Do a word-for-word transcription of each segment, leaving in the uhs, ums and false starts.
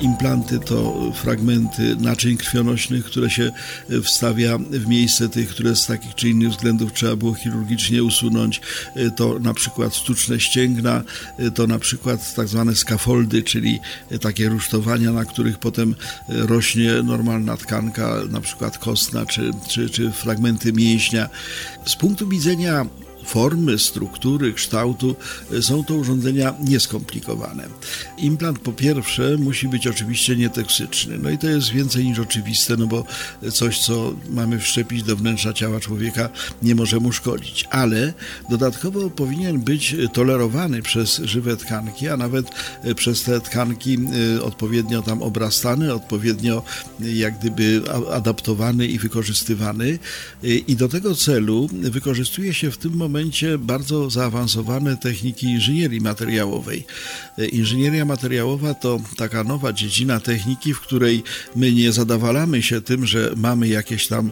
Implanty to fragmenty naczyń krwionośnych, które się wstawia w miejsce tych, które z takich czy innych względów trzeba było chirurgicznie usunąć. To na przykład sztuczne ścięgna, to na przykład tak zwane skafoldy, czyli takie rusztowania, na których potem rośnie normalna tkanka, na przykład kostna czy, czy, czy fragmenty mięśnia. Z punktu widzenia formy, struktury, kształtu są to urządzenia nieskomplikowane. Implant po pierwsze musi być oczywiście nietoksyczny. No i to jest więcej niż oczywiste, no bo coś, co mamy wszczepić do wnętrza ciała człowieka, nie może mu szkodzić. Ale dodatkowo powinien być tolerowany przez żywe tkanki, a nawet przez te tkanki odpowiednio tam obrastany, odpowiednio jak gdyby adaptowany i wykorzystywany. I do tego celu wykorzystuje się w tym momencie bardzo zaawansowane techniki inżynierii materiałowej. Inżynieria materiałowa to taka nowa dziedzina techniki, w której my nie zadowalamy się tym, że mamy jakieś tam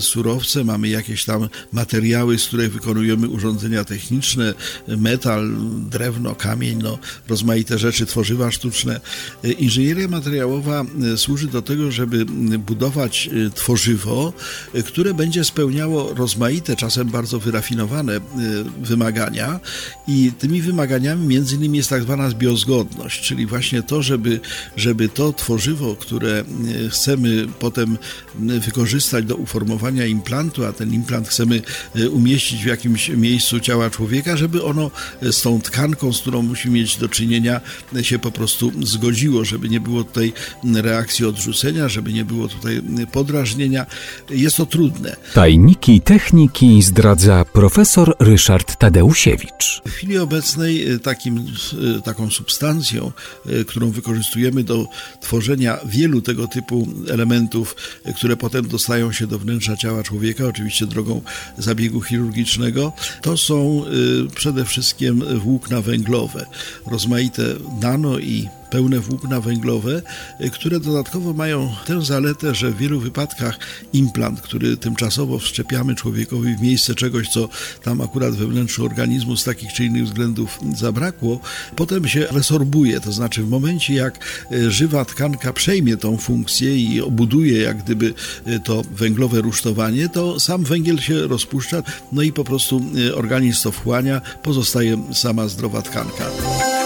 surowce, mamy jakieś tam materiały, z których wykonujemy urządzenia techniczne, metal, drewno, kamień, no, rozmaite rzeczy, tworzywa sztuczne. Inżynieria materiałowa służy do tego, żeby budować tworzywo, które będzie spełniało rozmaite, czasem bardzo wyrafinowane wymagania, i tymi wymaganiami między innymi jest tak zwana biozgodność, czyli właśnie to, żeby, żeby to tworzywo, które chcemy potem wykorzystać do uformowania implantu, a ten implant chcemy umieścić w jakimś miejscu ciała człowieka, żeby ono z tą tkanką, z którą musimy mieć do czynienia, się po prostu zgodziło, żeby nie było tutaj reakcji odrzucenia, żeby nie było tutaj podrażnienia. Jest to trudne. Tajniki techniki zdradza profesor Ryszard Tadeusiewicz. W chwili obecnej takim, taką substancją, którą wykorzystujemy do tworzenia wielu tego typu elementów, które potem dostają się do wnętrza ciała człowieka, oczywiście drogą zabiegu chirurgicznego, to są przede wszystkim włókna węglowe, rozmaite nano i pełne włókna węglowe, które dodatkowo mają tę zaletę, że w wielu wypadkach implant, który tymczasowo wszczepiamy człowiekowi w miejsce czegoś, co tam akurat we wnętrzu organizmu z takich czy innych względów zabrakło, potem się resorbuje, to znaczy w momencie, jak żywa tkanka przejmie tą funkcję i obuduje jak gdyby to węglowe rusztowanie, to sam węgiel się rozpuszcza, no i po prostu organizm to wchłania, pozostaje sama zdrowa tkanka.